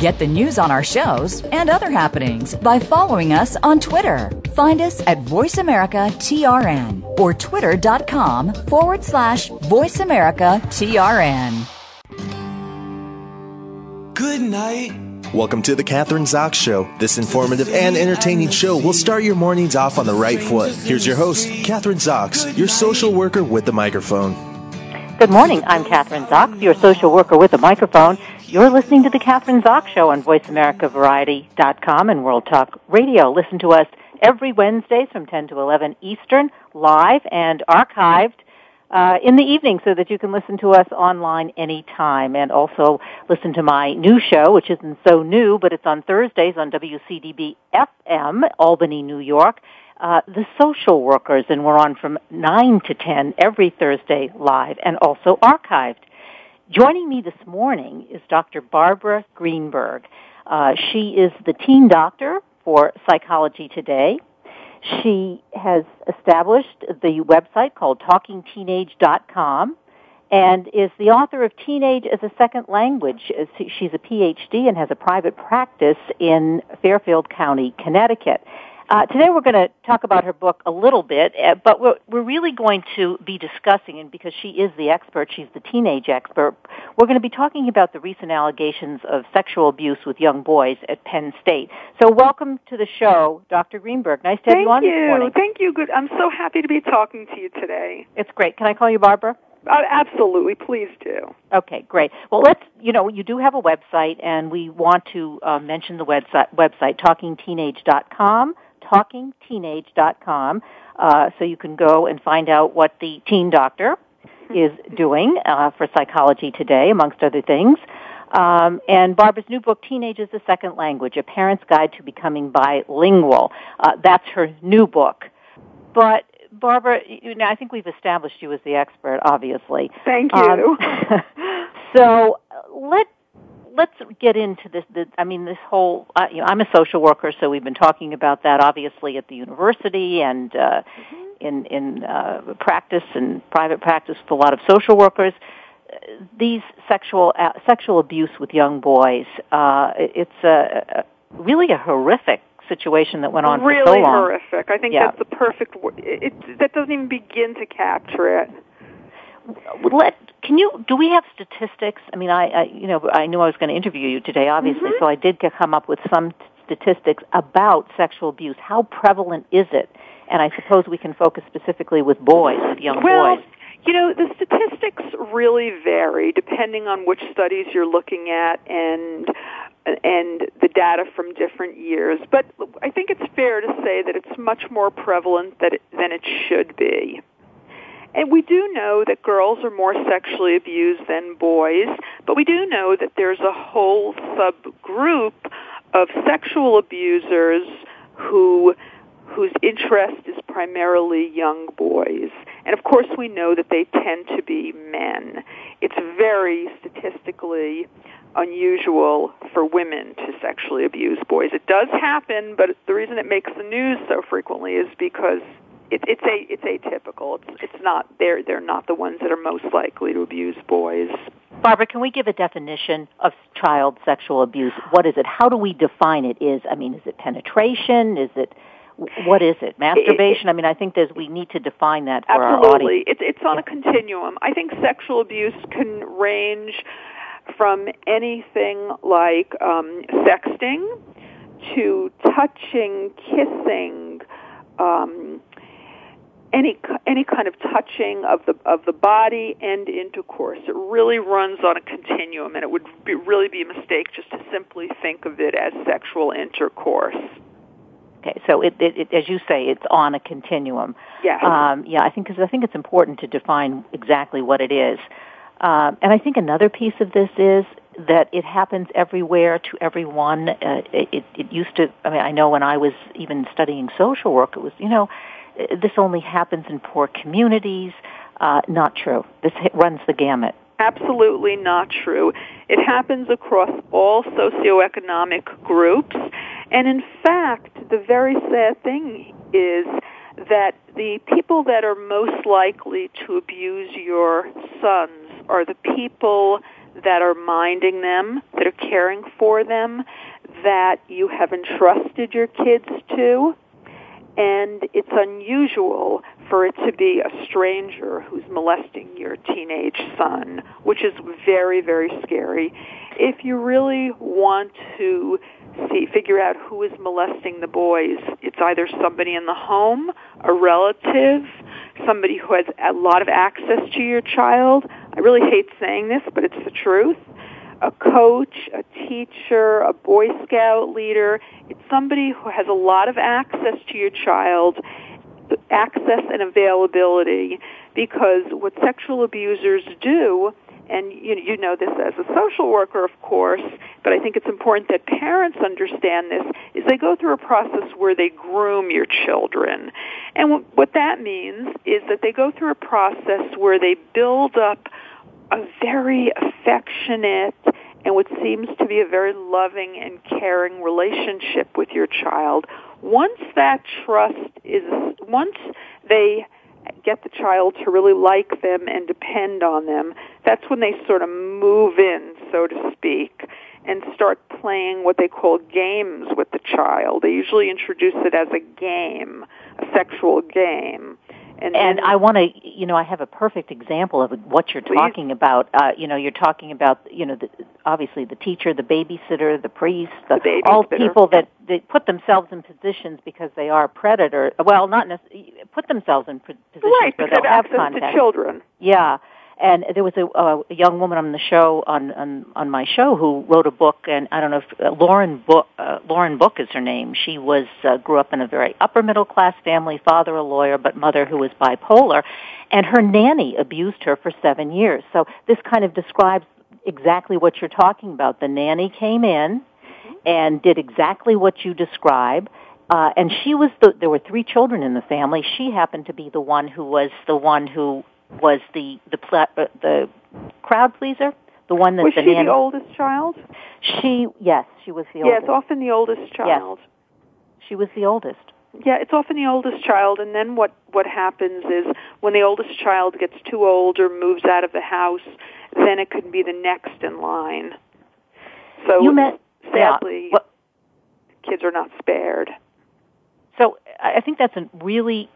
Get the news on our shows and other happenings by following us on Twitter. Find us at VoiceAmericaTRN or twitter.com/VoiceAmericaTRN. Good night. Welcome to the Kathryn Zox Show. This informative and entertaining show will start your mornings off on the right foot. Here's your host, Kathryn Zox, your social worker with the microphone. Good morning. I'm Kathryn Zox, your social worker with a microphone. You're listening to the Kathryn Zox Show on VoiceAmericaVariety.com and World Talk Radio. Listen to us every Wednesdays from 10 to 11 Eastern, live and archived in the evening, so that you can listen to us online anytime, and also listen to my new show, which isn't so new, but it's on Thursdays on WCDB FM, Albany, New York, The Social Workers, and we're on from 9 to 10 every Thursday live and also archived. Joining me this morning is Dr. Barbara Greenberg. She is the teen doctor for Psychology Today. She has established the website called TalkingTeenage.com and is the author of Teenage as a Second Language. She's a PhD and has a private practice in Fairfield County, Connecticut. Today we're going to talk about her book a little bit, but we're really going to be discussing, and because she is the expert, she's the teenage expert, we're going to be talking about the recent allegations of sexual abuse with young boys at Penn State. So welcome to the show, Dr. Greenberg. Nice to have you on this morning. Thank you. Good. I'm so happy to be talking to you today. It's great. Can I call you Barbara? Absolutely. Please do. Okay, great. Well, you do have a website, and we want to mention the website talkingteenage.com. TalkingTeenage.com, so you can go and find out what the teen doctor is doing for Psychology Today, amongst other things. And Barbara's new book, Teenage as a Second Language, A Parent's Guide to Becoming Bilingual. That's her new book. But, Barbara, I think we've established you as the expert, obviously. Thank you. So Let's get into this. This whole. I'm a social worker, so we've been talking about that, obviously, at the university and in practice and private practice with a lot of social workers. These sexual abuse with young boys. It's really a horrific situation that went on for so long. Really horrific. I think that's the perfect word. That doesn't even begin to capture it. Do we have statistics? I knew I was going to interview you today, obviously, so I did come up with some statistics about sexual abuse. How prevalent is it? And I suppose we can focus specifically with young boys. The statistics really vary depending on which studies you're looking at and the data from different years. But I think it's fair to say that it's much more prevalent than it should be. And we do know that girls are more sexually abused than boys, but we do know that there's a whole subgroup of sexual abusers whose interest is primarily young boys. And, of course, we know that they tend to be men. It's very statistically unusual for women to sexually abuse boys. It does happen, but the reason it makes the news so frequently is because it's atypical. It's not they're not the ones that are most likely to abuse boys. Barbara, can we give a definition of child sexual abuse? What is it? How do we define it? Is it penetration? Is it what is it? Masturbation? I think we need to define that for our audience. Absolutely, it's on a continuum. I think sexual abuse can range from anything like sexting to touching, kissing. Any kind of touching of the body and intercourse. It really runs on a continuum, and it would really be a mistake just to simply think of it as sexual intercourse. Okay, so it as you say, it's on a continuum. Yeah. I think it's important to define exactly what it is. And I think another piece of this is that it happens everywhere to everyone. It used to. I know when I was even studying social work, it was this only happens in poor communities. Not true. This runs the gamut. Absolutely not true. It happens across all socioeconomic groups. And in fact, the very sad thing is that the people that are most likely to abuse your sons are the people that are minding them, that are caring for them, that you have entrusted your kids to. And it's unusual for it to be a stranger who's molesting your teenage son, which is very, very scary. If you really want to figure out who is molesting the boys, it's either somebody in the home, a relative, somebody who has a lot of access to your child. I really hate saying this, but it's the truth. A coach, a teacher, a Boy Scout leader. It's somebody who has a lot of access to your child, access and availability, because what sexual abusers do, and you know this as a social worker, of course, but I think it's important that parents understand this, is they go through a process where they groom your children. And what that means is that they go through a process where they build up a very affectionate and what seems to be a very loving and caring relationship with your child. Once that trust is, once they get the child to really like them and depend on them, that's when they sort of move in, so to speak, and start playing what they call games with the child. They usually introduce it as a game, a sexual game. And I want to, I have a perfect example of what you're talking about. You're talking about, obviously the teacher, the babysitter, the priest, all people that they put themselves in positions because they are predators. Well, not necessarily put themselves in positions where they'll have contact. To children. Yeah. And there was a young woman on the show, on my show, who wrote a book, and I don't know if Lauren Book is her name. She grew up in a very upper middle class family, father a lawyer, but mother who was bipolar, and her nanny abused her for 7 years. So this kind of describes exactly what you're talking about. The nanny came in and did exactly what you describe. And she was there were three children in the family. She happened to be the one who was the crowd pleaser, the one that was the nanny. Was she the oldest child? She was the oldest. Yeah, it's often the oldest child. Yes. She was the oldest. Yeah, it's often the oldest child, and then what happens is when the oldest child gets too old or moves out of the house, then it could be the next in line. So sadly, kids are not spared. So I think that's a really...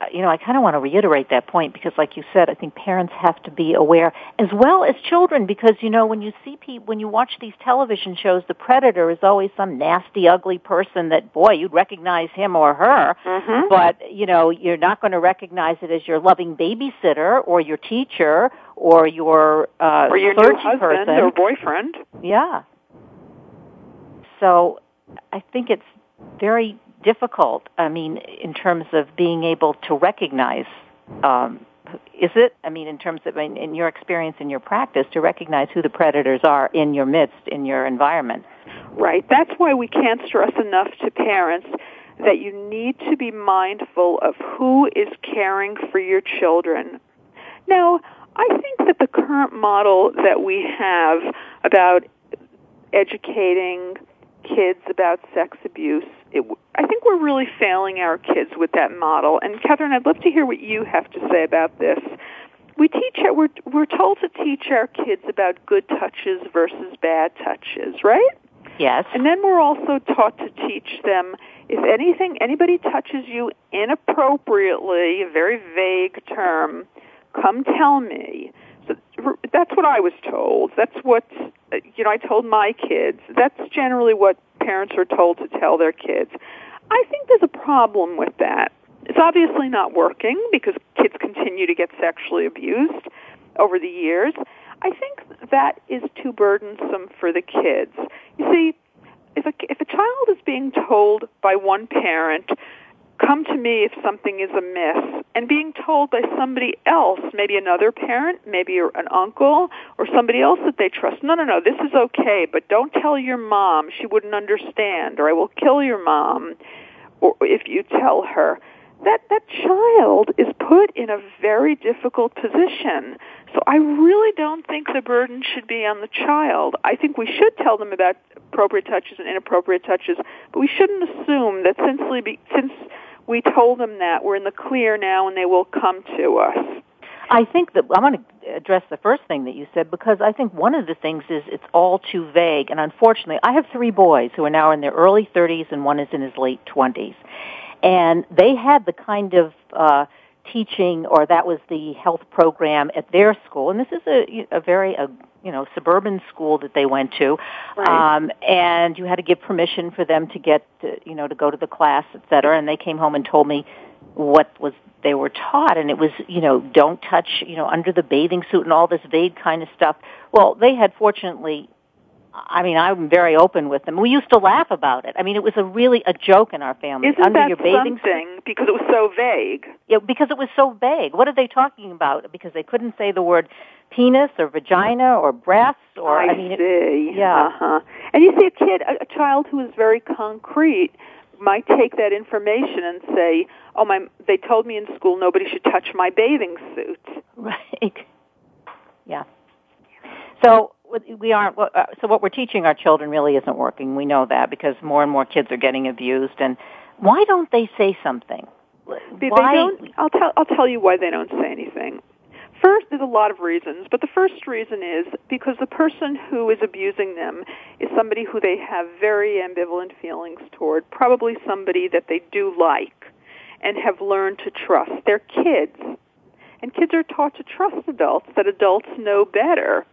I kind of want to reiterate that point because, like you said, I think parents have to be aware as well as children because, when you see people, when you watch these television shows, the predator is always some nasty, ugly person that, boy, you'd recognize him or her, but, you're not going to recognize it as your loving babysitter or your teacher or your new husband person. Or boyfriend. Yeah. So I think it's very difficult, in terms of being able to recognize, in terms of, in your experience, in your practice, to recognize who the predators are in your midst, in your environment. Right. That's why we can't stress enough to parents that you need to be mindful of who is caring for your children. Now, I think that the current model that we have about educating kids about sex abuse, I think we're really failing our kids with that model. And Kathryn, I'd love to hear what you have to say about this. We're told to teach our kids about good touches versus bad touches, right? Yes. And then we're also taught to teach them, if anybody touches you inappropriately, a very vague term, come tell me. So that's what I was told. That's what I told my kids. That's generally what parents are told to tell their kids. I think there's a problem with that. It's obviously not working because kids continue to get sexually abused over the years. I think that is too burdensome for the kids. You see, if a child is being told by one parent, come to me if something is amiss, and being told by somebody else, maybe another parent, maybe an uncle, or somebody else that they trust, no, this is okay, but don't tell your mom, she wouldn't understand, or I will kill your mom or if you tell her, that child is put in a very difficult position. So I really don't think the burden should be on the child. I think we should tell them about appropriate touches and inappropriate touches, but we shouldn't assume that since we told them that, we're in the clear now and they will come to us. I think that I want to address the first thing that you said, because I think one of the things is it's all too vague. And unfortunately, I have three boys who are now in their early 30s and one is in his late 20s. And they had the kind of teaching, or that was the health program at their school. And this is a very suburban school that they went to. Right. And you had to give permission for them to get, to go to the class, et cetera. And they came home and told me what they were taught, and it was, don't touch, under the bathing suit and all this vague kind of stuff. Well, they had, fortunately, I'm very open with them. We used to laugh about it. It was a joke in our family. Isn't under that your bathing something? Suit? Because it was so vague. Yeah, because it was so vague. What are they talking about? Because they couldn't say the word penis or vagina or breasts or. I see. Yeah. Uh-huh. And you see, a child who is very concrete might take that information and say, they told me in school nobody should touch my bathing suit. Right. Yeah. So what we're teaching our children really isn't working. We know that because more and more kids are getting abused. And why don't they say something? I'll tell you why they don't say anything. First, there's a lot of reasons, but the first reason is because the person who is abusing them is somebody who they have very ambivalent feelings toward, probably somebody that they do like and have learned to trust. They're kids, and kids are taught to trust adults, that adults know better.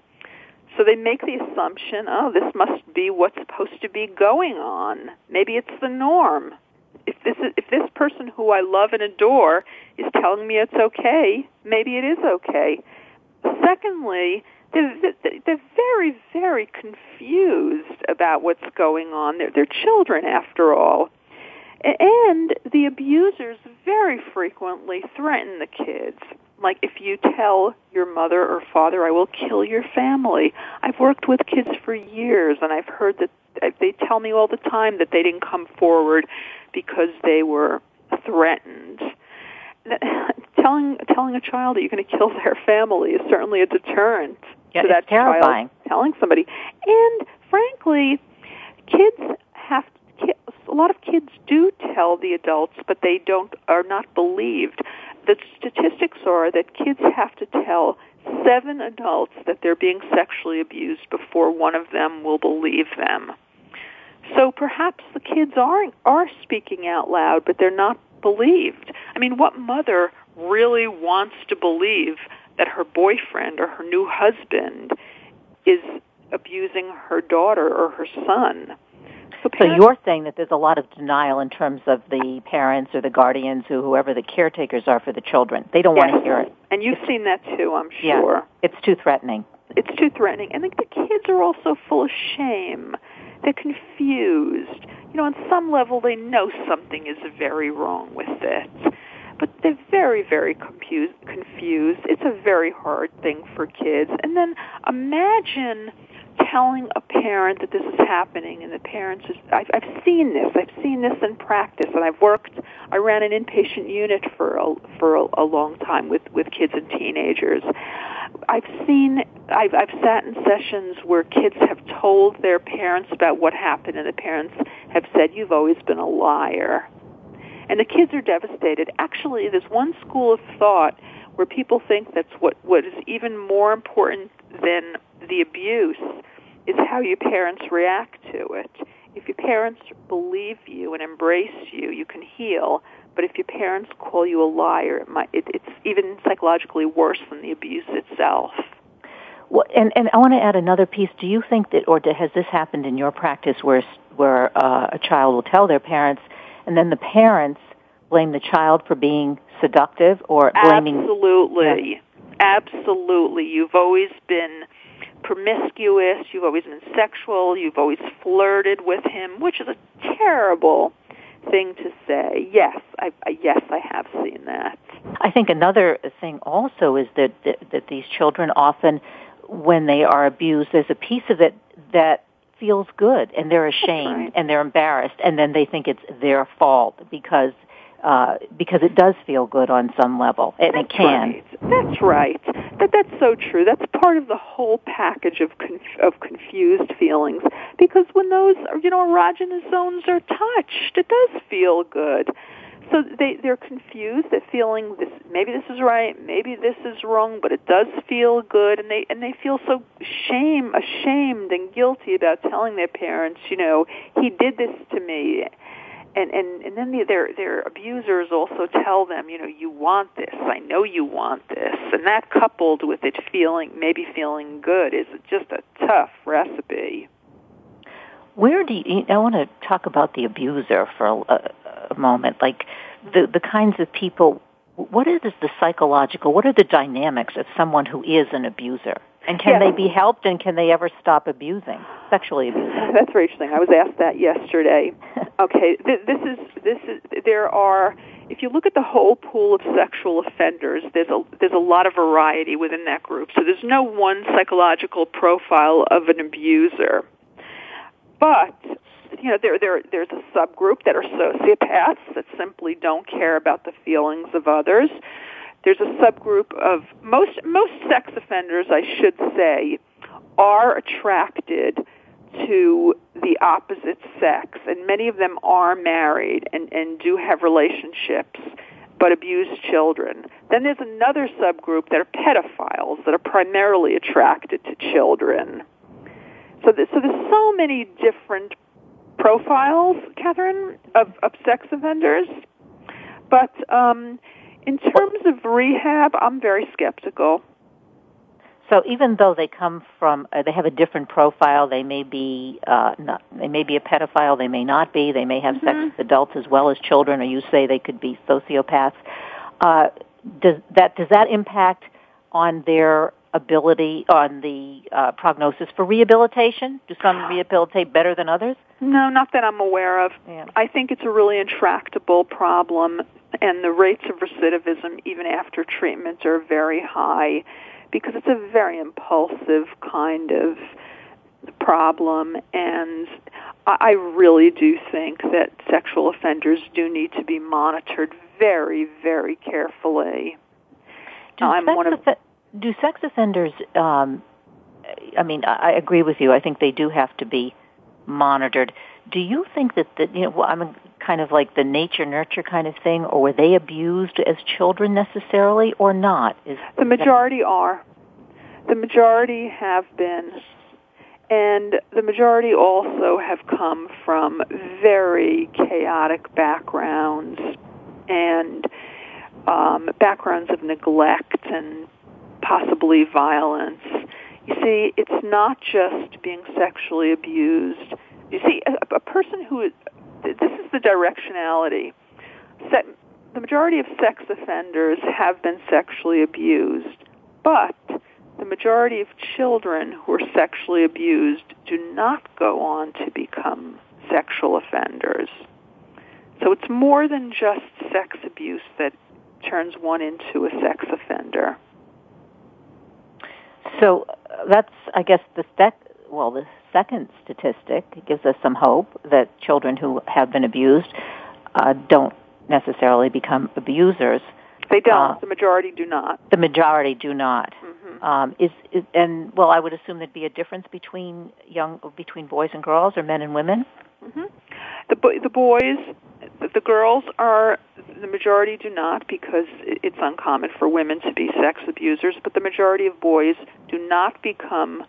So they make the assumption, this must be what's supposed to be going on. Maybe it's the norm. If this person who I love and adore is telling me it's okay, maybe it is okay. Secondly, they're very, very confused about what's going on. They're children, after all. And the abusers very frequently threaten the kids. Like, if you tell your mother or father, I will kill your family. I've worked with kids for years, and I've heard that they tell me all the time that they didn't come forward because they were threatened. Telling a child that you're going to kill their family is certainly a deterrent to that terrifying. Child telling somebody. And frankly, a lot of kids do tell the adults, but they are not believed. The statistics are that kids have to tell 7 adults that they're being sexually abused before one of them will believe them. So perhaps the kids are speaking out loud, but they're not believed. What mother really wants to believe that her boyfriend or her new husband is abusing her daughter or her son? So you're saying that there's a lot of denial in terms of the parents or the guardians or whoever the caretakers are for the children. They don't want to hear it. And you've seen that too, I'm sure. Yeah, it's too threatening. And the kids are also full of shame. They're confused. On some level they know something is very wrong with it. But they're very, very confused. It's a very hard thing for kids. And then imagine telling a parent that this is happening, and the parents is, I've seen this in practice, and I ran an inpatient unit for a long time with kids and teenagers. I've sat in sessions where kids have told their parents about what happened, and the parents have said, "You've always been a liar." And the kids are devastated. Actually, there's one school of thought where people think that's what is even more important than the abuse is how your parents react to it. If your parents believe you and embrace you, you can heal. But if your parents call you a liar, it's even psychologically worse than the abuse itself. Well, and I want to add another piece. Do you think that, or has this happened in your practice, where a child will tell their parents, and then the parents blame the child for being seductive or blaming? Absolutely. You've always been promiscuous, you've always been sexual, you've always flirted with him, which is a terrible thing to say. Yes, I have seen that. I think another thing also is that these children often, when they are abused, there's a piece of it that feels good, and they're ashamed, right, and they're embarrassed, and then they think it's their fault because it does feel good on some level, and it can. Right. That's right. That's so true. That's part of the whole package of confused feelings, because when those erogenous zones are touched, it does feel good. So they're confused. They're feeling this. Maybe this is right. Maybe this is wrong. But it does feel good, and they feel so ashamed, and guilty about telling their parents, you know, he did this to me. And then their abusers also tell them, you know, you want this. I know you want this. And that, coupled with it feeling good, is just a tough recipe. I want to talk about the abuser for a moment, like the kinds of people. What are the dynamics of someone who is an abuser? And can they be helped, and can they ever stop sexually abusing? That's very interesting. I was asked that yesterday. Okay, if you look at the whole pool of sexual offenders, there's a lot of variety within that group. So there's no one psychological profile of an abuser. But, you know, there's a subgroup that are sociopaths that simply don't care about the feelings of others. There's a subgroup of most sex offenders, I should say, are attracted to the opposite sex, and many of them are married and do have relationships but abuse children. Then there's another subgroup that are pedophiles that are primarily attracted to children. So there's so many different profiles, Kathryn, of sex offenders, but in terms of rehab, I'm very skeptical. So even though they come from, they have a different profile, they may be, they may be a pedophile, they may not be, they may have mm-hmm. sex with adults as well as children, or you say they could be sociopaths. Does that impact on their ability, on the prognosis for rehabilitation? Do some rehabilitate better than others? No, not that I'm aware of. Yeah. I think it's a really intractable problem, and the rates of recidivism, even after treatment, are very high because it's a very impulsive kind of problem. And I really do think that sexual offenders do need to be monitored very, very carefully. Do sex offenders, I agree with you. I think they do have to be monitored. Do you think I'm kind of like the nature-nurture kind of thing, or were they abused as children necessarily or not? The majority are. The majority have been. And the majority also have come from very chaotic backgrounds and backgrounds of neglect and possibly violence. You see, it's not just being sexually abused. You see, a person this is the directionality. The majority of sex offenders have been sexually abused, but the majority of children who are sexually abused do not go on to become sexual offenders. So it's more than just sex abuse that turns one into a sex offender. So that's, I guess, the second statistic. It gives us some hope that children who have been abused don't necessarily become abusers. They don't. The majority do not. The majority do not. Mm-hmm. I would assume there'd be a difference between boys and girls, or men and women. Mm-hmm. The boys, the girls are, the majority do not, because it's uncommon for women to be sex abusers, but the majority of boys do not become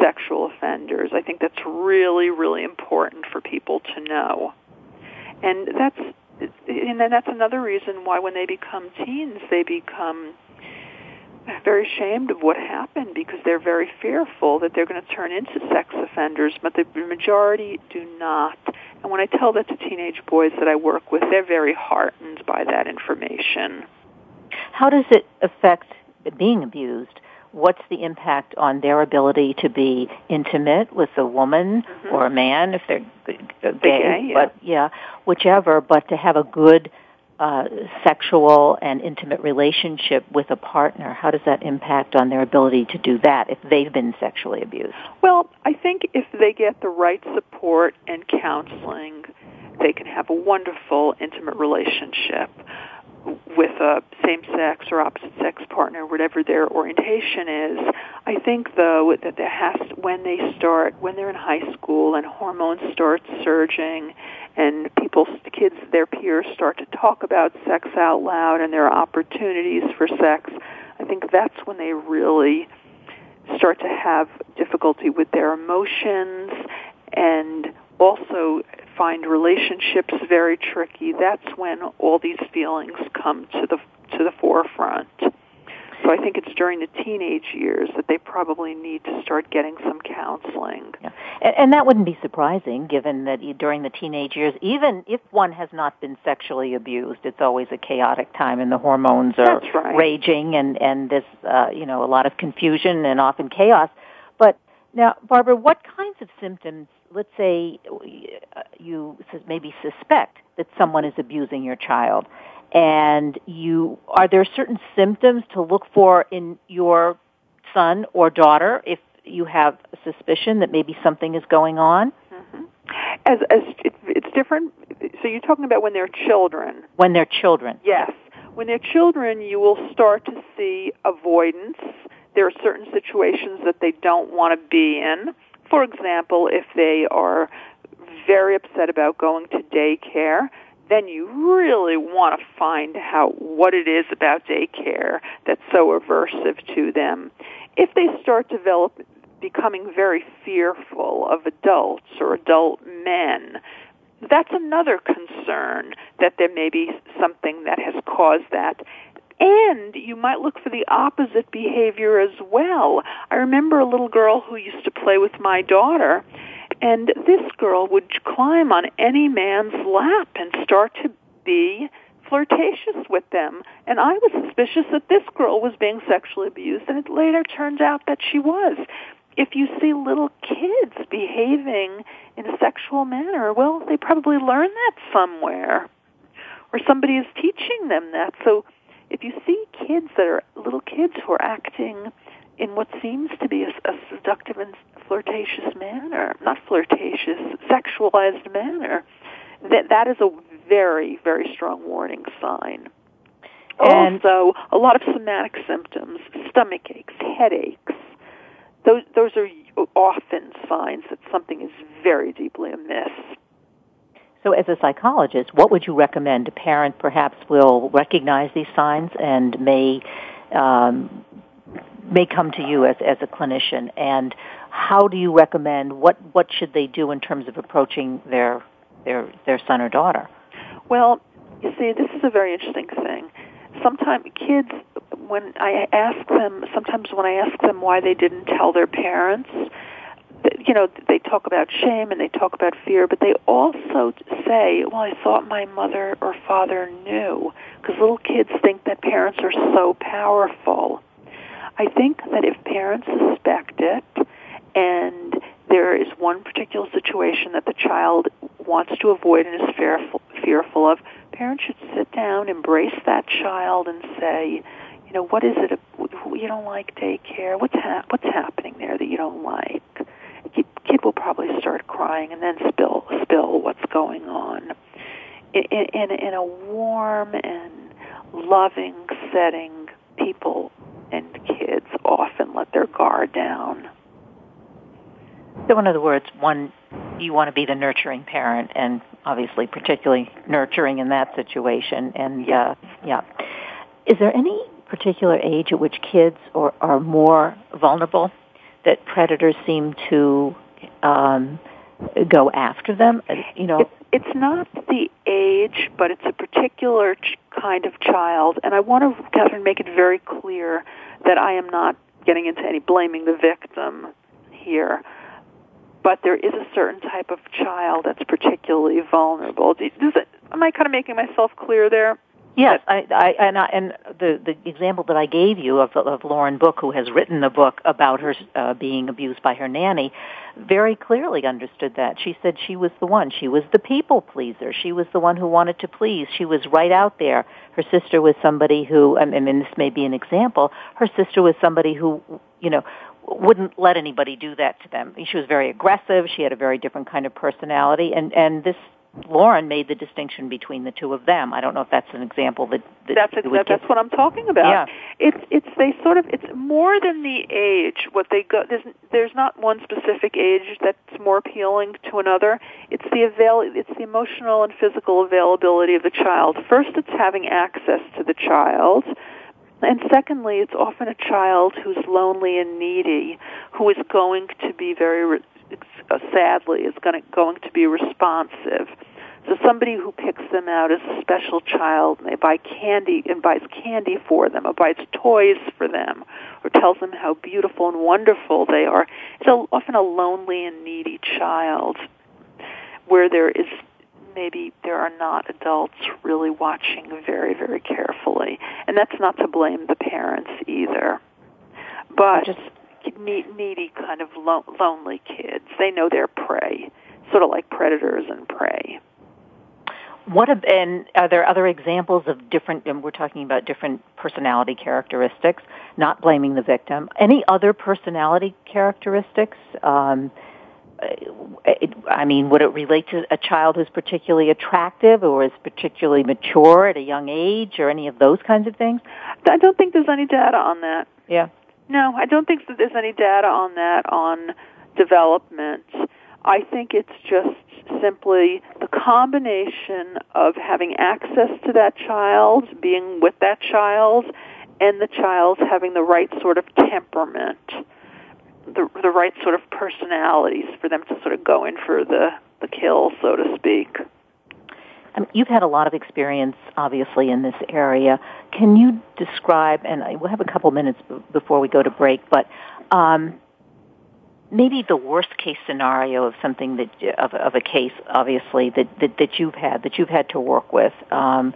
sexual offenders. I think that's really, really important for people to know. And that's another reason why when they become teens, they become very ashamed of what happened, because they're very fearful that they're going to turn into sex offenders, but the majority do not. And when I tell that to teenage boys that I work with, they're very heartened by that information. How does it affect being abused? What's the impact on their ability to be intimate with a woman mm-hmm. or a man, if they're gay, but whichever, but to have a good sexual and intimate relationship with a partner? How does that impact on their ability to do that if they've been sexually abused? Well, I think if they get the right support and counseling, they can have a wonderful intimate relationship. with a same-sex or opposite-sex partner, whatever their orientation is. I think, though, that there has to, when they're in high school and hormones start surging and kids, their peers start to talk about sex out loud and there are opportunities for sex, I think that's when they really start to have difficulty with their emotions and also find relationships very tricky. That's when all these feelings come to the forefront. So I think it's during the teenage years that they probably need to start getting some counseling. Yeah. And that wouldn't be surprising, given that during the teenage years, even if one has not been sexually abused, it's always a chaotic time, and the hormones are raging, and there's a lot of confusion and often chaos. But now, Barbara, what kinds of symptoms? Let's say you maybe suspect that someone is abusing your child, and are there certain symptoms to look for in your son or daughter if you have a suspicion that maybe something is going on? Mm-hmm. It's different. So you're talking about when they're children. When they're children. Yes. When they're children, you will start to see avoidance. There are certain situations that they don't want to be in. For example, if they are very upset about going to daycare, then you really want to find out what it is about daycare that's so aversive to them. If they start becoming very fearful of adults or adult men, that's another concern that there may be something that has caused that. And you might look for the opposite behavior as well. I remember a little girl who used to play with my daughter, and this girl would climb on any man's lap and start to be flirtatious with them. And I was suspicious that this girl was being sexually abused, and it later turned out that she was. If you see little kids behaving in a sexual manner, well, they probably learned that somewhere, or somebody is teaching them that. So if you see little kids who are acting in what seems to be a seductive and sexualized manner, that is a very, very strong warning sign. And also, a lot of somatic symptoms, stomach aches, headaches, those are often signs that something is very deeply amiss. So as a psychologist, what would you recommend a parent perhaps will recognize these signs and may come to you as a clinician? And how do you recommend, what should they do in terms of approaching their son or daughter? Well, you see, this is a very interesting thing. When I ask them why they didn't tell their parents, they talk about shame and they talk about fear, but they also say, well, I thought my mother or father knew, because little kids think that parents are so powerful. I think that if parents suspect it, and there is one particular situation that the child wants to avoid and is fearful of, parents should sit down, embrace that child, and say, what is it, you don't like daycare? What's happening there that you don't like? Kid will probably start crying and then spill what's going on in a warm and loving setting. People and kids often let their guard down. So, in other words, you want to be the nurturing parent, and obviously, particularly nurturing in that situation. And is there any particular age at which kids are more vulnerable, that predators seem to go after them? It's not the age, but it's a particular kind of child. And I want to, Kathryn, make it very clear that I am not getting into any blaming the victim here. But there is a certain type of child that's particularly vulnerable. Am I kind of making myself clear there? Yes, the example that I gave you of Lauren Book, who has written a book about her being abused by her nanny, very clearly understood that. She said she was the one. She was the people pleaser. She was the one who wanted to please. She was right out there. Her sister was somebody who, and this may be an example, her sister was somebody who, wouldn't let anybody do that to them. She was very aggressive. She had a very different kind of personality, and this Lauren made the distinction between the two of them. I don't know if that's an example that's what I'm talking about. Yeah. It's more than the age. What they go, there's not one specific age that's more appealing to another. It's the emotional and physical availability of the child. First, it's having access to the child. And secondly, it's often a child who's lonely and needy, who is going to be sadly, going to be responsive. So somebody who picks them out as a special child, and they buys candy for them, or buys toys for them, or tells them how beautiful and wonderful they are, is often a lonely and needy child, where there are not adults really watching very, very carefully. And that's not to blame the parents either. But needy kind of lonely kids, they know they're prey, sort of like predators and prey. And are there other examples of different, and we're talking about different personality characteristics, not blaming the victim, any other personality characteristics? Would it relate to a child who's particularly attractive or is particularly mature at a young age or any of those kinds of things? I don't think there's any data on that. Yeah. No, I don't think that there's any data on that, on development. I think it's just simply the combination of having access to that child, being with that child, and the child having the right sort of temperament, the right sort of personalities for them to sort of go in for the kill, so to speak. You've had a lot of experience, obviously, in this area. Can you describe, and we'll have a couple minutes before we go to break, but maybe the worst-case scenario of something of a case, obviously, that you've had to work with. And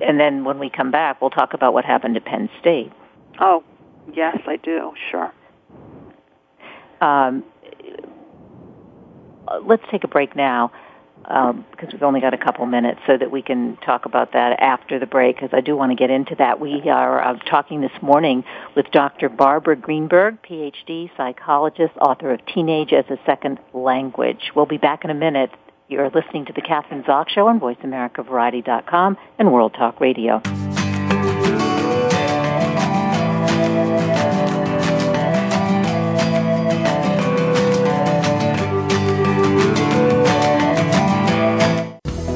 then when we come back, we'll talk about what happened at Penn State. Oh, yes, I do. Sure. Let's take a break now because we've only got a couple minutes so that we can talk about that after the break, because I do want to get into that. We are talking this morning with Dr. Barbara Greenberg, Ph.D., psychologist, author of Teenage as a Second Language. We'll be back in a minute. You're listening to The Kathryn Zox Show on VoiceAmericaVariety.com and World Talk Radio.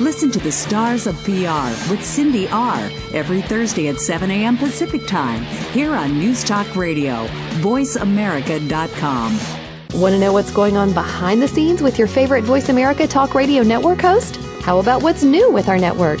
Listen to the Stars of PR with Cindy R. every Thursday at 7 a.m. Pacific Time here on News Talk Radio, VoiceAmerica.com. Want to know what's going on behind the scenes with your favorite Voice America Talk Radio Network host? How about what's new with our network?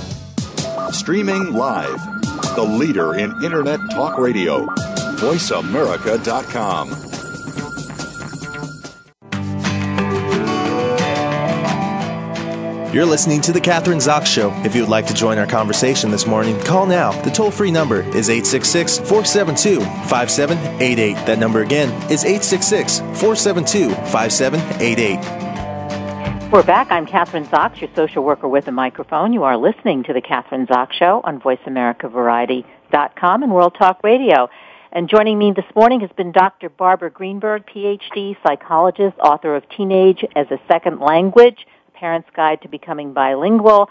Streaming live, the leader in Internet talk radio, voiceamerica.com. You're listening to The Kathryn Zox Show. If you would like to join our conversation this morning, call now. The toll-free number is 866-472-5788. That number again is 866-472-5788. We're back. I'm Kathryn Zox, your social worker with a microphone. You are listening to The Kathryn Zox Show on VoiceAmericaVariety.com and World Talk Radio. And joining me this morning has been Dr. Barbara Greenberg, Ph.D., psychologist, author of Teenage as a Second Language, Parents' Guide to Becoming Bilingual.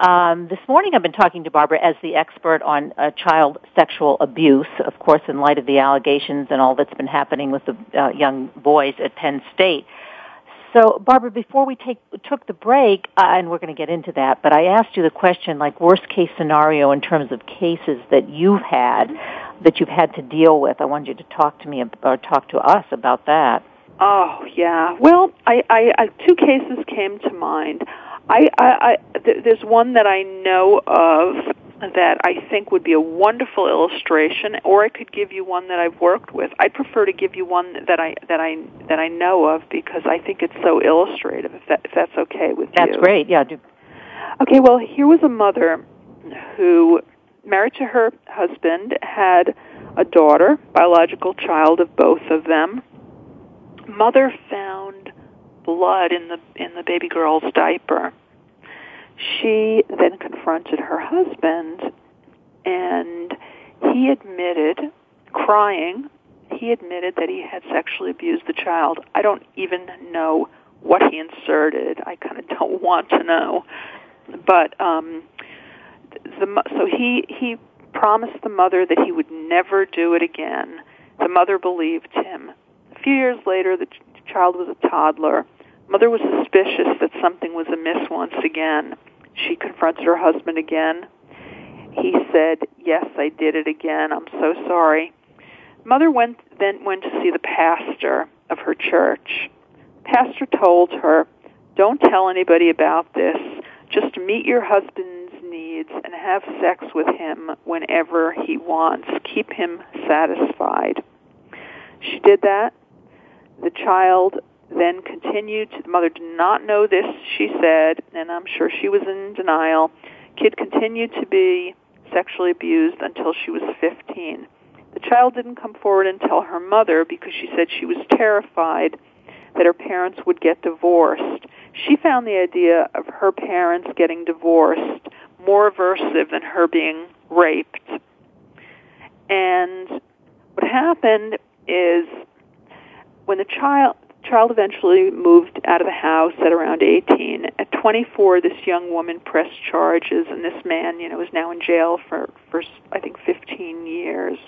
This morning I've been talking to Barbara as the expert on child sexual abuse, of course, in light of the allegations and all that's been happening with the young boys at Penn State. So, Barbara, before we took the break, and we're going to get into that, but I asked you the question, like, worst-case scenario in terms of cases that you've had, that you've had to deal with. I wanted you to talk to me or talk to us about that. Oh, yeah. Well, I two cases came to mind. There's one that I know of that I think would be a wonderful illustration, or I could give you one that I've worked with. I'd prefer to give you one that I know of because I think it's so illustrative, if that's okay with you. That's great, yeah. Okay, well, here was a mother who, married to her husband, had a daughter, biological child of both of them. Mother found blood in the baby girl's diaper. She then confronted her husband, and he admitted, crying, he admitted that he had sexually abused the child. I don't even know what he inserted. I kind of don't want to know. But so he promised the mother that he would never do it again. The mother believed him. A few years later, the child was a toddler. Mother was suspicious that something was amiss once again. She confronted her husband again. He said, "Yes, I did it again. I'm so sorry." Mother then went to see the pastor of her church. Pastor told her, "Don't tell anybody about this. Just meet your husband's needs and have sex with him whenever he wants. Keep him satisfied." She did that. The child then continued. The mother did not know this, she said, and I'm sure she was in denial. Kid continued to be sexually abused until she was 15. The child didn't come forward and tell her mother because she said she was terrified that her parents would get divorced. She found the idea of her parents getting divorced more aversive than her being raped. And what happened is when the child eventually moved out of the house at around 18. At 24, this young woman pressed charges, and this man, is now in jail for I think 15 years.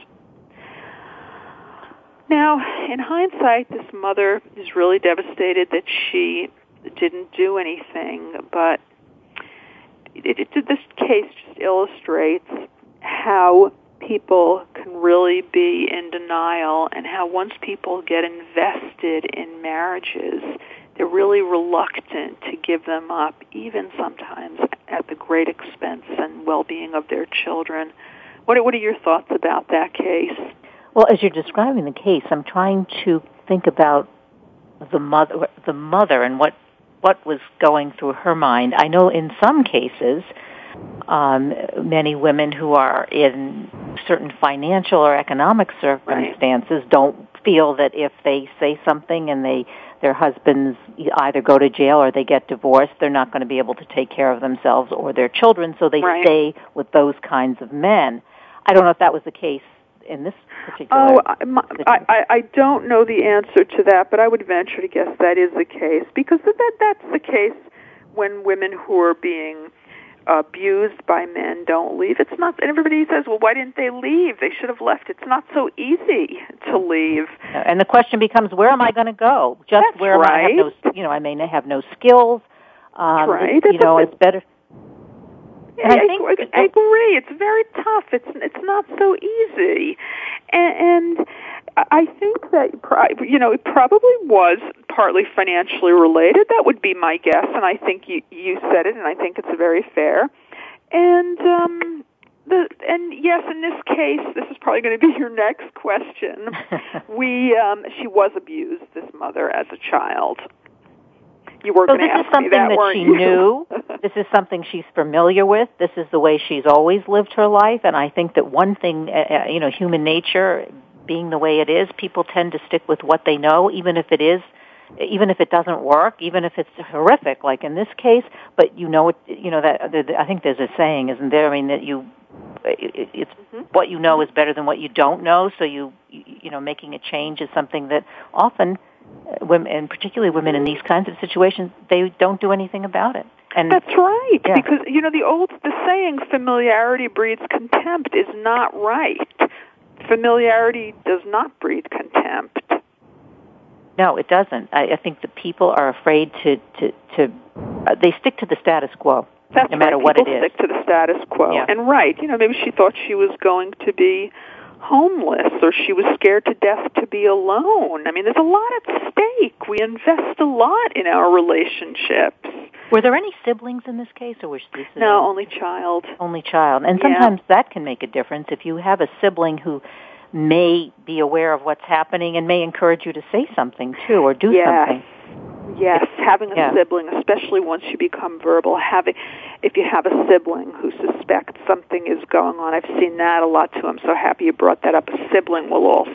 Now, in hindsight, this mother is really devastated that she didn't do anything, but this case just illustrates how people can really be in denial, and how once people get invested in marriages, they're really reluctant to give them up, even sometimes at the great expense and well-being of their children. What are your thoughts about that case? Well, as you're describing the case, I'm trying to think about the mother and what was going through her mind. I know in some cases, many women who are in certain financial or economic circumstances don't feel that if they say something and their husbands either go to jail or they get divorced, they're not going to be able to take care of themselves or their children, so they stay with those kinds of men. I don't know if that was the case in this particular situation. I don't know the answer to that, but I would venture to guess that is the case, because that's the case when women who are being abused by men don't leave. It's not, and everybody says, well, why didn't they leave? They should have left. It's not so easy to leave. And the question becomes, where am I going to go? Just that's where right. I have no, I may have no skills. Right. It's better. Yeah, and I agree. It's very tough. It's not so easy. And I think that, it probably was partly financially related. That would be my guess, and I think you said it, and I think it's very fair. And yes, in this case, this is probably going to be your next question. She was abused, this mother, as a child. You were going to ask me that, weren't you? So this is something that she knew? This is something she's familiar with. This is the way she's always lived her life. And I think that one thing, human nature being the way it is, people tend to stick with what they know, even if it doesn't work, even if it's horrific, like in this case. But I think there's a saying, isn't there? I mean, what you know is better than what you don't know. So making a change is something that often women, and particularly women in these kinds of situations, they don't do anything about it. And that's right. Yeah. Because the saying "familiarity breeds contempt" is not right. Familiarity does not breed contempt. No, it doesn't. I think that people are afraid to they stick to the status quo, no matter what it is. People stick to the status quo. Yeah. And right, maybe she thought she was going to be homeless, or she was scared to death to be alone. I mean, there's a lot at stake. We invest a lot in our relationships. Were there any siblings in this case, or was this? No, only child. Only child. And sometimes that can make a difference if you have a sibling who may be aware of what's happening and may encourage you to say something, too, or do something. Yes, having a sibling, especially once you become verbal, if you have a sibling who suspects something is going on, I've seen that a lot, too. I'm so happy you brought that up. A sibling will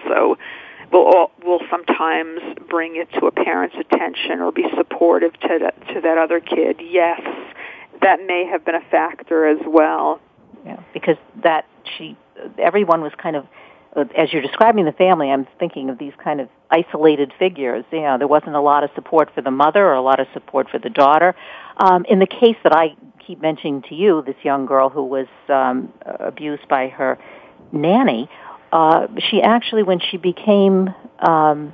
sometimes bring it to a parent's attention or be supportive to that other kid. Yes, that may have been a factor as well. Yeah, because everyone was kind of, as you're describing the family, I'm thinking of these kind of isolated figures. There wasn't a lot of support for the mother or a lot of support for the daughter. In the case that I keep mentioning to you, this young girl who was abused by her nanny, she actually, when she became, 14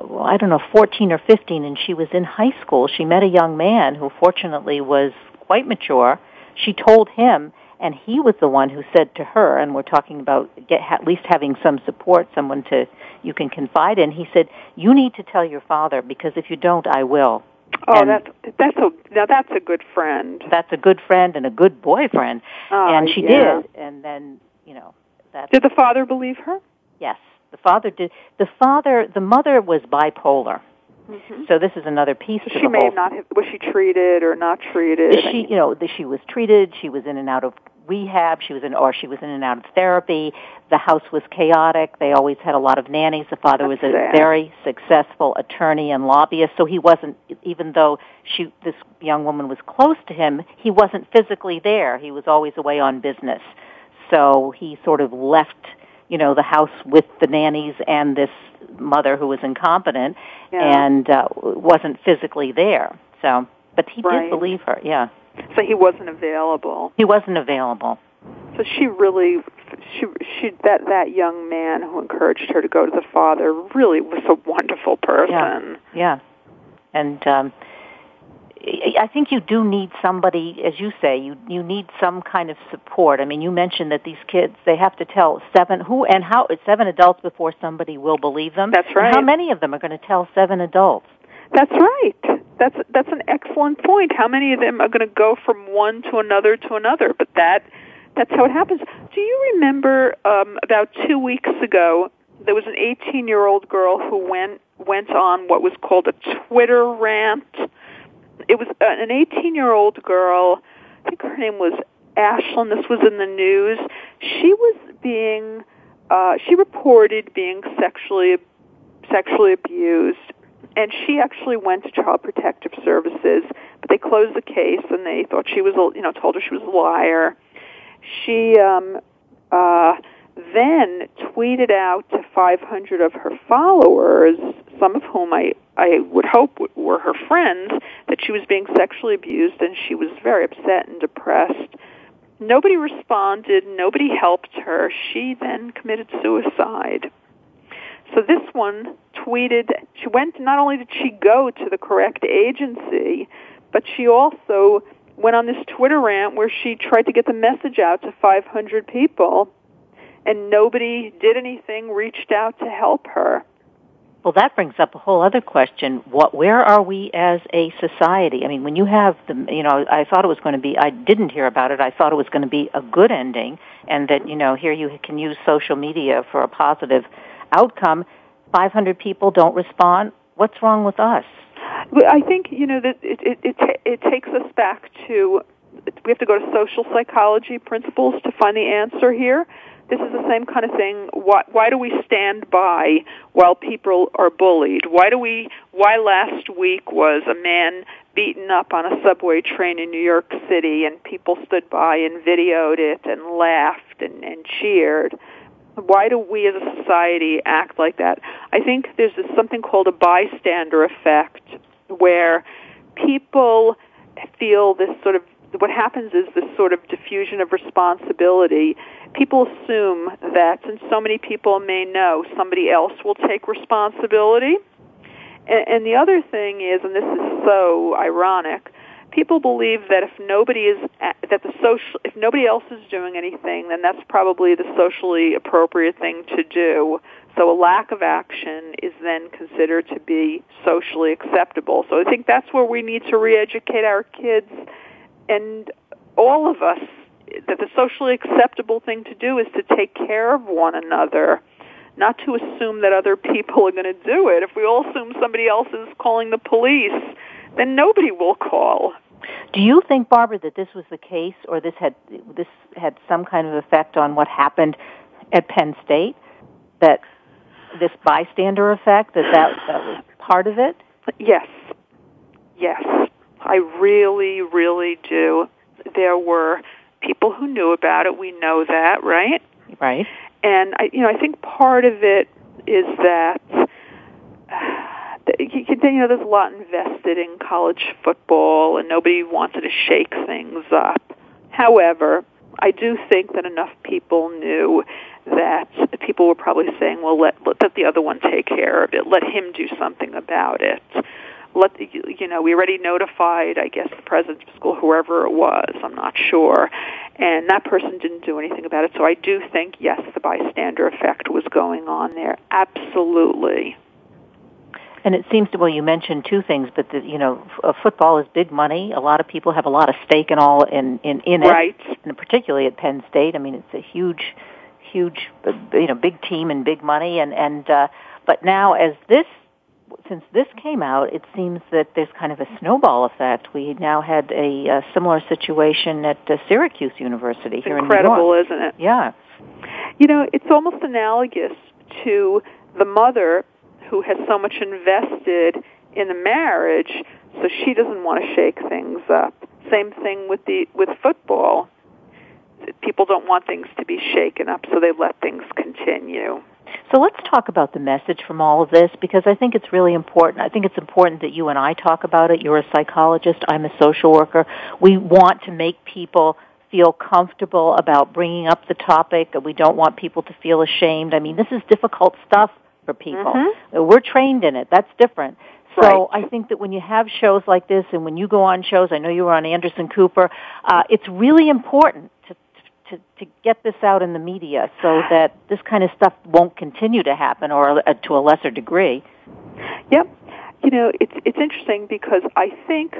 or 15, and she was in high school, she met a young man who fortunately was quite mature. She told him, and he was the one who said to her, and we're talking about at least having some support, someone you can confide in. He said, "You need to tell your father, because if you don't, I will." Oh, and that's a good friend. That's a good friend and a good boyfriend. And she did. And then, did the father believe her? Yes, the father did. The mother was bipolar. Mm-hmm. So this is another piece. So she may not have. Was she treated or not treated? She was treated. She was in and out of rehab. She was in and out of therapy. The house was chaotic. They always had a lot of nannies. The father was a very successful attorney and lobbyist. So he wasn't. Even though this young woman was close to him, he wasn't physically there. He was always away on business. So he sort of left, the house with the nannies and this mother who was incompetent and wasn't physically there. So, but he did believe her. Yeah. So he wasn't available. So she really, that young man who encouraged her to go to the father really was a wonderful person. Yeah. And I think you do need somebody, as you say, you need some kind of support. I mean, you mentioned that these kids, they have to tell seven adults before somebody will believe them. That's right. And how many of them are going to tell seven adults? That's right. That's an excellent point. How many of them are going to go from one to another? But that's how it happens. Do you remember about 2 weeks ago, there was an 18-year-old girl who went on what was called a Twitter rant? It was an 18-year-old girl, I think her name was Ashlyn, this was in the news. She was she reported being sexually abused, and she actually went to Child Protective Services, but they closed the case, and they thought she was, told her she was a liar. She then tweeted out to 500 of her followers, some of whom I would hope were her friends, that she was being sexually abused, and she was very upset and depressed. Nobody responded. Nobody helped her. She then committed suicide. So this one tweeted, not only did she go to the correct agency, but she also went on this Twitter rant where she tried to get the message out to 500 people, and nobody did anything, reached out to help her. Well, that brings up a whole other question. Where are we as a society? I mean, when you have I thought it was going to be, I didn't hear about it. I thought it was going to be a good ending, and that, here you can use social media for a positive outcome. 500 people don't respond. What's wrong with us? I think, you know, that it takes us back to, we have to go to social psychology principles to find the answer here. This is the same kind of thing. Why do we stand by while people are bullied? Why last week was a man beaten up on a subway train in New York City and people stood by and videoed it and laughed and cheered? Why do we as a society act like that? I think there's this, something called a bystander effect, where people feel this sort of, what happens is this sort of diffusion of responsibility. People assume that since so many people may know, somebody else will take responsibility. And the other thing is, and this is so ironic, people believe that if nobody else is doing anything, then that's probably the socially appropriate thing to do. So a lack of action is then considered to be socially acceptable. So I think that's where we need to re-educate our kids and all of us, that the socially acceptable thing to do is to take care of one another, not to assume that other people are going to do it. If we all assume somebody else is calling the police, then nobody will call. Do you think, Barbara, that this was the case, or this had some kind of effect on what happened at Penn State, that this bystander effect, that was part of it? Yes. I really, really do. There were people who knew about it. We know that, right? Right. And I think part of it is that there's a lot invested in college football, and nobody wanted to shake things up. However, I do think that enough people knew that people were probably saying, "Well, let the other one take care of it. Let him do something about it." We already notified, I guess, the president of school, whoever it was, I'm not sure, and that person didn't do anything about it. So I do think, yes, the bystander effect was going on there, absolutely. And it seems to, well, you mentioned two things, but football is big money. A lot of people have a lot of stake in it, right? And particularly at Penn State, I mean, it's a huge, big team and big money, and but now since this came out, it seems that there's kind of a snowball effect. We now had a similar situation at Syracuse University here in New York. Incredible, isn't it? Yeah. It's almost analogous to the mother who has so much invested in the marriage, so she doesn't want to shake things up. Same thing with football. People don't want things to be shaken up, so they let things continue. So let's talk about the message from all of this, because I think it's really important. I think it's important that you and I talk about it. You're a psychologist. I'm a social worker. We want to make people feel comfortable about bringing up the topic. We don't want people to feel ashamed. I mean, this is difficult stuff for people. Mm-hmm. We're trained in it. That's different. So right. I think that when you have shows like this, and when you go on shows, I know you were on Anderson Cooper, it's really important to get this out in the media so that this kind of stuff won't continue to happen, or to a lesser degree. Yep. It's interesting, because I think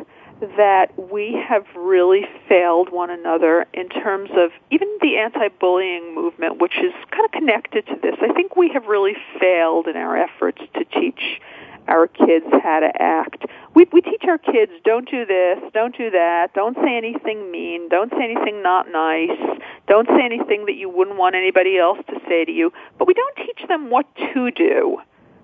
that we have really failed one another in terms of even the anti-bullying movement, which is kind of connected to this. I think we have really failed in our efforts to teach our kids how to act. We teach our kids, don't do this, don't do that, don't say anything mean, don't say anything not nice, don't say anything that you wouldn't want anybody else to say to you, but we don't teach them what to do,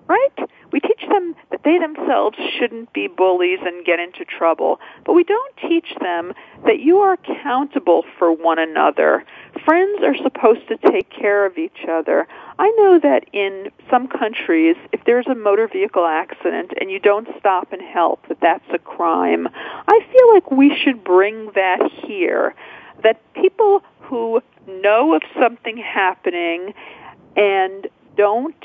right? We teach them that they themselves shouldn't be bullies and get into trouble, but we don't teach them that you are accountable for one another. Friends are supposed to take care of each other. I know that in some countries, if there's a motor vehicle accident and you don't stop and help, that's a crime. I feel like we should bring that here, that people who know of something happening and don't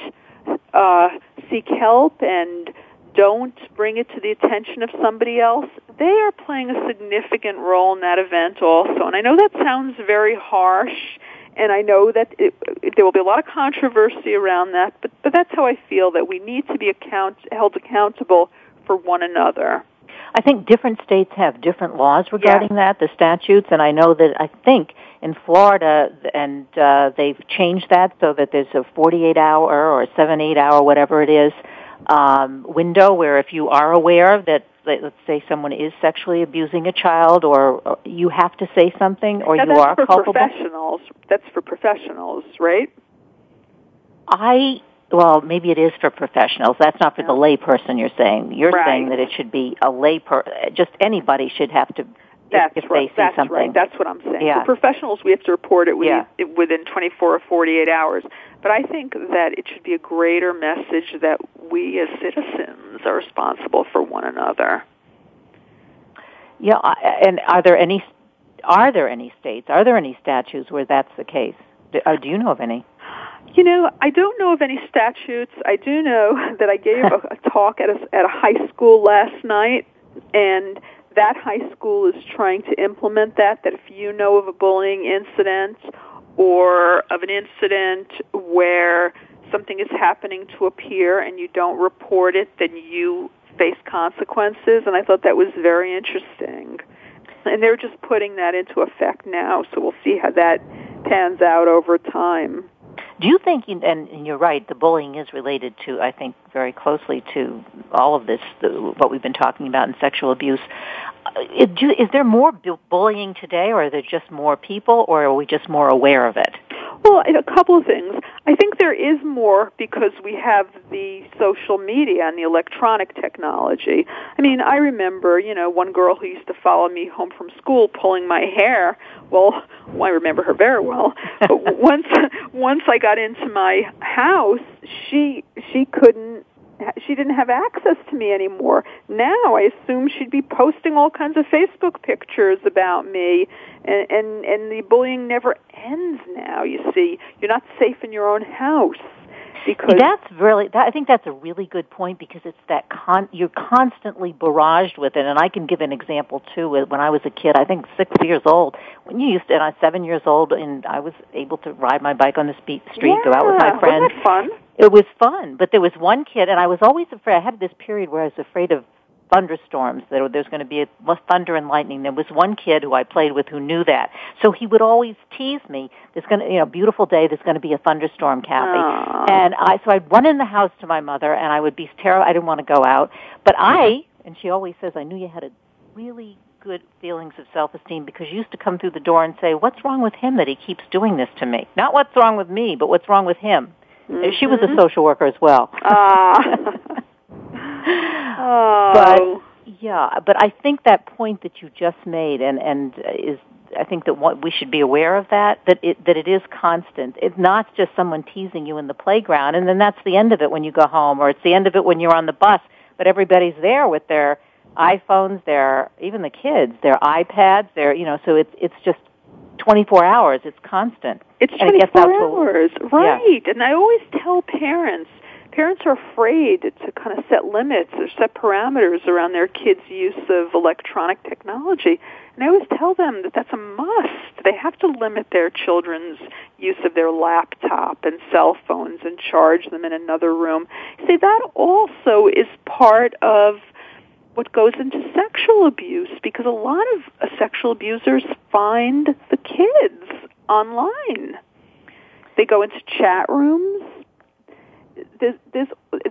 seek help and don't bring it to the attention of somebody else, they are playing a significant role in that event also. And I know that sounds very harsh, and I know that there will be a lot of controversy around that, but that's how I feel, that we need to be held accountable for one another. I think different states have different laws regarding that, the statutes, and I know that I think in Florida, and they've changed that so that there's a 48-hour or 7-8-hour, whatever it is, window where if you are aware that let's say someone is sexually abusing a child, or you have to say something, or now you are culpable? That's for professionals, right? Well, maybe it is for professionals. That's not for the lay person you're saying. You're saying that it should be a lay person. Just anybody should have to, if they see something. Right. That's what I'm saying. Yeah. For professionals, we have to report it within 24 or 48 hours. But I think that it should be a greater message that we as citizens are responsible for one another. Yeah, and are there any states, are there any statutes where that's the case? Do you know of any? You know, I don't know of any statutes. I do know that I gave a talk at a high school last night, and that high school is trying to implement that if you know of a bullying incident or of an incident where something is happening to a peer and you don't report it, then you face consequences, and I thought that was very interesting. And they're just putting that into effect now, so we'll see how that pans out over time. Do you think, and you're right, the bullying is related to, I think, very closely to all of this, what we've been talking about in sexual abuse. Is there more bullying today, or are there just more people, or are we just more aware of it? Well, a couple of things. I think there is more because we have the social media and the electronic technology. I mean, I remember, one girl who used to follow me home from school pulling my hair. Well, I remember her very well. But once I got into my house, she didn't have access to me anymore. Now I assume she'd be posting all kinds of Facebook pictures about me, and the bullying never ends now, you see. You're not safe in your own house. Because I think that's a really good point, because it's that you're constantly barraged with it. And I can give an example too. When I was a kid, I think 6 years old, and I was 7 years old, and I was able to ride my bike on the street, go out with my friends. Wasn't that fun? It was fun, but there was one kid, and I was always afraid. I had this period where I was afraid of thunderstorms, that there's going to be thunder and lightning. There was one kid who I played with who knew that, so he would always tease me. There's going to, beautiful day. There's going to be a thunderstorm, Kathy. Aww. And so I'd run in the house to my mother, and I would be terrified. I didn't want to go out, but and she always says, I knew you had a really good feelings of self-esteem, because you used to come through the door and say, "What's wrong with him that he keeps doing this to me? Not what's wrong with me, but what's wrong with him." Mm-hmm. She was a social worker as well. Oh. But I think that point that you just made, I think that we should be aware of that it is constant. It's not just someone teasing you in the playground, and then that's the end of it when you go home, or it's the end of it when you're on the bus. But everybody's there with their iPhones, even the kids, their iPads, so it's just 24 hours. It's constant. It's 24 hours, right? Yeah. And I always tell parents are afraid to kind of set limits or set parameters around their kids' use of electronic technology. And I always tell them that that's a must. They have to limit their children's use of their laptop and cell phones and charge them in another room. See, that also is part of what goes into sexual abuse, because a lot of sexual abusers find the kids online. They go into chat rooms.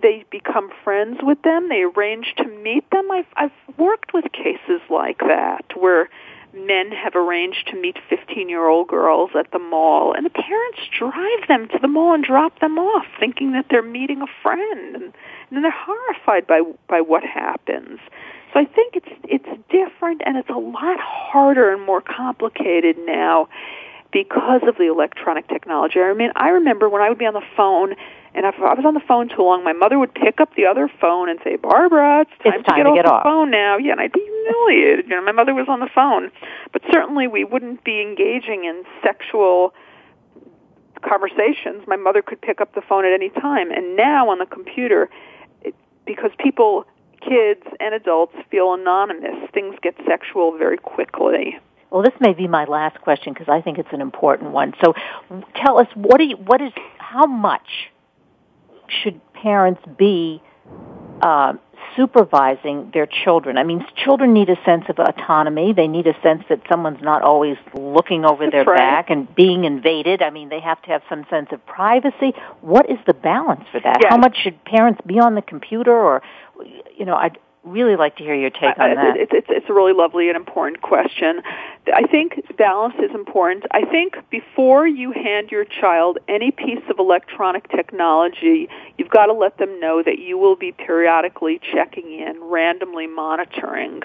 They become friends with them. They arrange to meet them. I've worked with cases like that where men have arranged to meet 15-year-old girls at the mall, and the parents drive them to the mall and drop them off, thinking that they're meeting a friend, and then they're horrified by what happens. So I think it's different, and it's a lot harder and more complicated now because of the electronic technology. I remember when I would be on the phone, and if I was on the phone too long, my mother would pick up the other phone and say, "Barbara, it's time to get off the phone now." Yeah, and I'd be humiliated. My mother was on the phone. But certainly we wouldn't be engaging in sexual conversations. My mother could pick up the phone at any time. And now on the computer, because people, kids and adults, feel anonymous, things get sexual very quickly. Well, this may be my last question, because I think it's an important one. So tell us, how much should parents be supervising their children? Children need a sense of autonomy. They need a sense that someone's not always looking over their back and being invaded. They have to have some sense of privacy. What is the balance for that? Yes. How much should parents be on the computer? Or, really like to hear your take on that. It's a really lovely and important question. I think balance is important. I think before you hand your child any piece of electronic technology, you've got to let them know that you will be periodically checking in, randomly monitoring,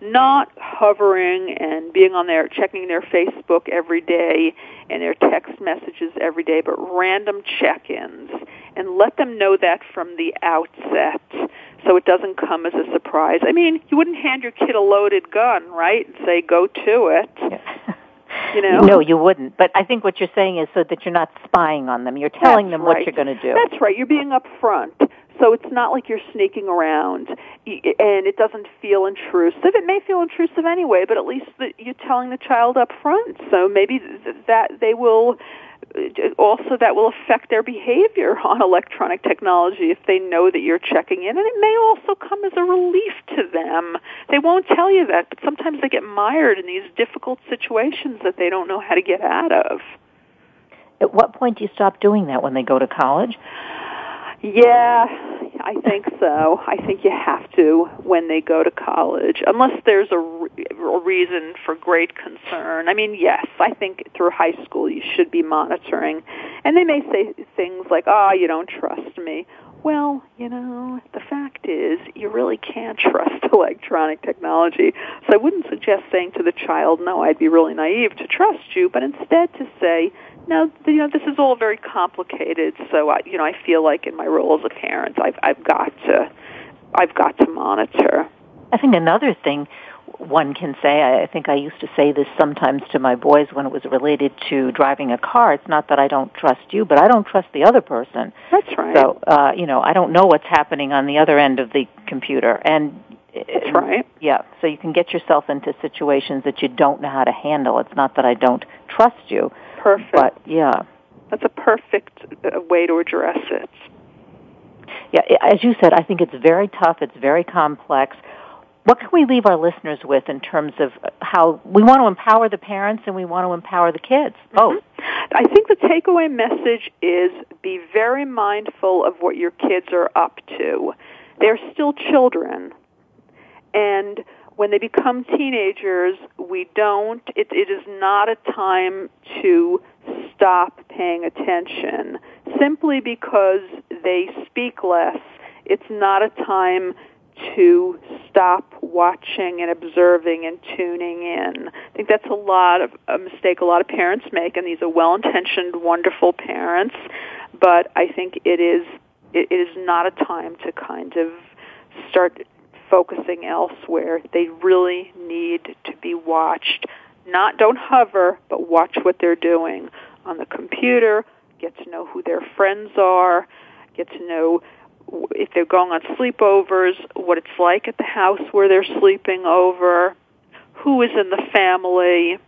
not hovering and being on there, checking their Facebook every day and their text messages every day, but random check-ins. And let them know that from the outset so it doesn't come as a surprise. I mean, you wouldn't hand your kid a loaded gun, right, and say, go to it. Yeah. You know? No, you wouldn't. But I think what you're saying is so that you're not spying on them. You're telling them what you're going to do. That's right. You're being upfront. So it's not like you're sneaking around, and it doesn't feel intrusive. It may feel intrusive anyway, but at least you're telling the child up front. So maybe that they will... Also, that will affect their behavior on electronic technology if they know that you're checking in. And it may also come as a relief to them. They won't tell you that, but sometimes they get mired in these difficult situations that they don't know how to get out of. At what point do you stop doing that? When they go to college? Yeah, I think so. I think you have to when they go to college, unless there's a reason for great concern. I mean, yes, I think through high school you should be monitoring. And they may say things like, oh, you don't trust me. Well, you know, the fact is you really can't trust electronic technology. So I wouldn't suggest saying to the child, no, I'd be really naive to trust you, but instead to say, no, you know, this is all very complicated, so I feel like in my role as a parent, I've got to monitor. I think another thing one can say, I think I used to say this sometimes to my boys when it was related to driving a car, it's not that I don't trust you, but I don't trust the other person. That's right. So, I don't know what's happening on the other end of the computer. And that's right. Yeah, so you can get yourself into situations that you don't know how to handle. It's not that I don't trust you. Perfect. But, yeah. That's a perfect way to address it. Yeah, as you said, I think it's very tough. It's very complex. What can we leave our listeners with in terms of how we want to empower the parents and we want to empower the kids? Both. Mm-hmm. I think the takeaway message is be very mindful of what your kids are up to. They're still children. And when they become teenagers, it is not a time to stop paying attention. Simply because they speak less, it's not a time to stop watching and observing and tuning in. I think that's a mistake a lot of parents make, and these are well-intentioned, wonderful parents, but I think it is not a time to kind of start focusing elsewhere. They really need to be watched. Don't hover, but watch what they're doing on the computer, get to know who their friends are, get to know if they're going on sleepovers, what it's like at the house where they're sleeping over, who is in the family,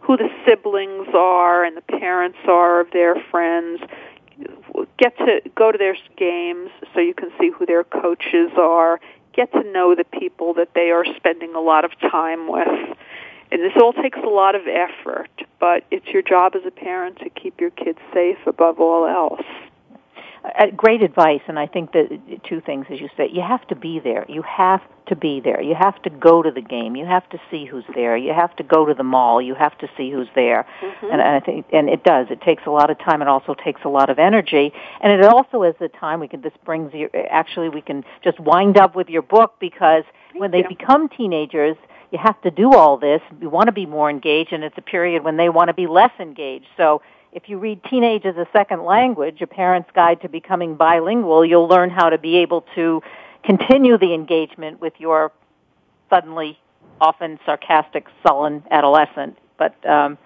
who the siblings are and the parents are of their friends. Get to go to their games so you can see who their coaches are. Get to know the people that they are spending a lot of time with. And this all takes a lot of effort, but it's your job as a parent to keep your kids safe above all else. Great advice, and I think that two things, as you say, you have to be there. You have to be there. You have to go to the game. You have to see who's there. You have to go to the mall. You have to see who's there. Mm-hmm. And it does. It takes a lot of time. It also takes a lot of energy. And it also is the time we can just wind up with your book, because when they become teenagers, you have to do all this. You want to be more engaged, and it's a period when they want to be less engaged. So if you read Teenage as a Second Language, A Parent's Guide to Becoming Bilingual, you'll learn how to be able to continue the engagement with your suddenly, often sarcastic, sullen adolescent. But, Barbara,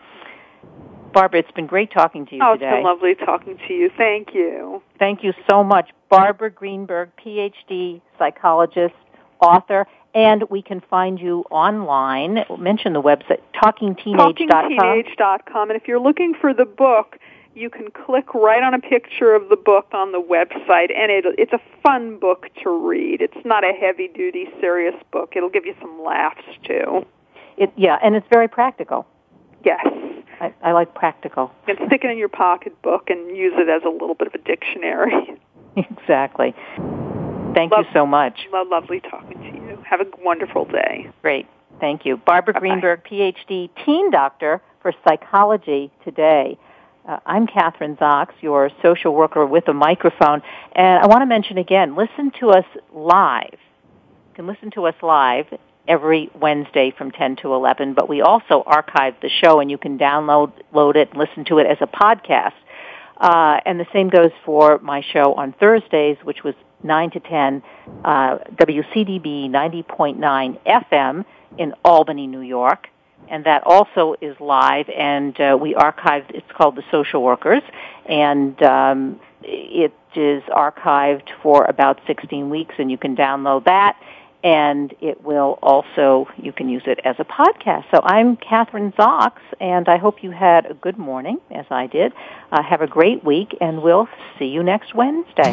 it's been great talking to you today. Oh, it's been lovely talking to you. Thank you. Thank you so much. Barbara Greenberg, Ph.D., psychologist, author, and we can find you online. Mention the website, TalkingTeenage.com. TalkingTeenage.com. And if you're looking for the book, you can click right on a picture of the book on the website, and it's a fun book to read. It's not a heavy-duty, serious book. It'll give you some laughs, too. And it's very practical. Yes. I like practical. And stick it in your pocketbook and use it as a little bit of a dictionary. Exactly. Thank you so much. Lovely talking to you. Have a wonderful day. Great. Thank you. Barbara Bye-bye. Greenberg, Ph.D., teen doctor for Psychology Today. I'm Kathryn Zox, your social worker with a microphone. And I want to mention again, listen to us live. You can listen to us live every Wednesday from 10 to 11, but we also archive the show, and you can download it and listen to it as a podcast. And the same goes for my show on Thursdays, which was 9 to 10, WCDB 90.9 FM in Albany, New York. And that also is live, and we archived, it's called The Social Workers, and it is archived for about 16 weeks, and you can download that, and it will also, you can use it as a podcast. So I'm Kathryn Zox, and I hope you had a good morning, as I did. Have a great week, and we'll see you next Wednesday.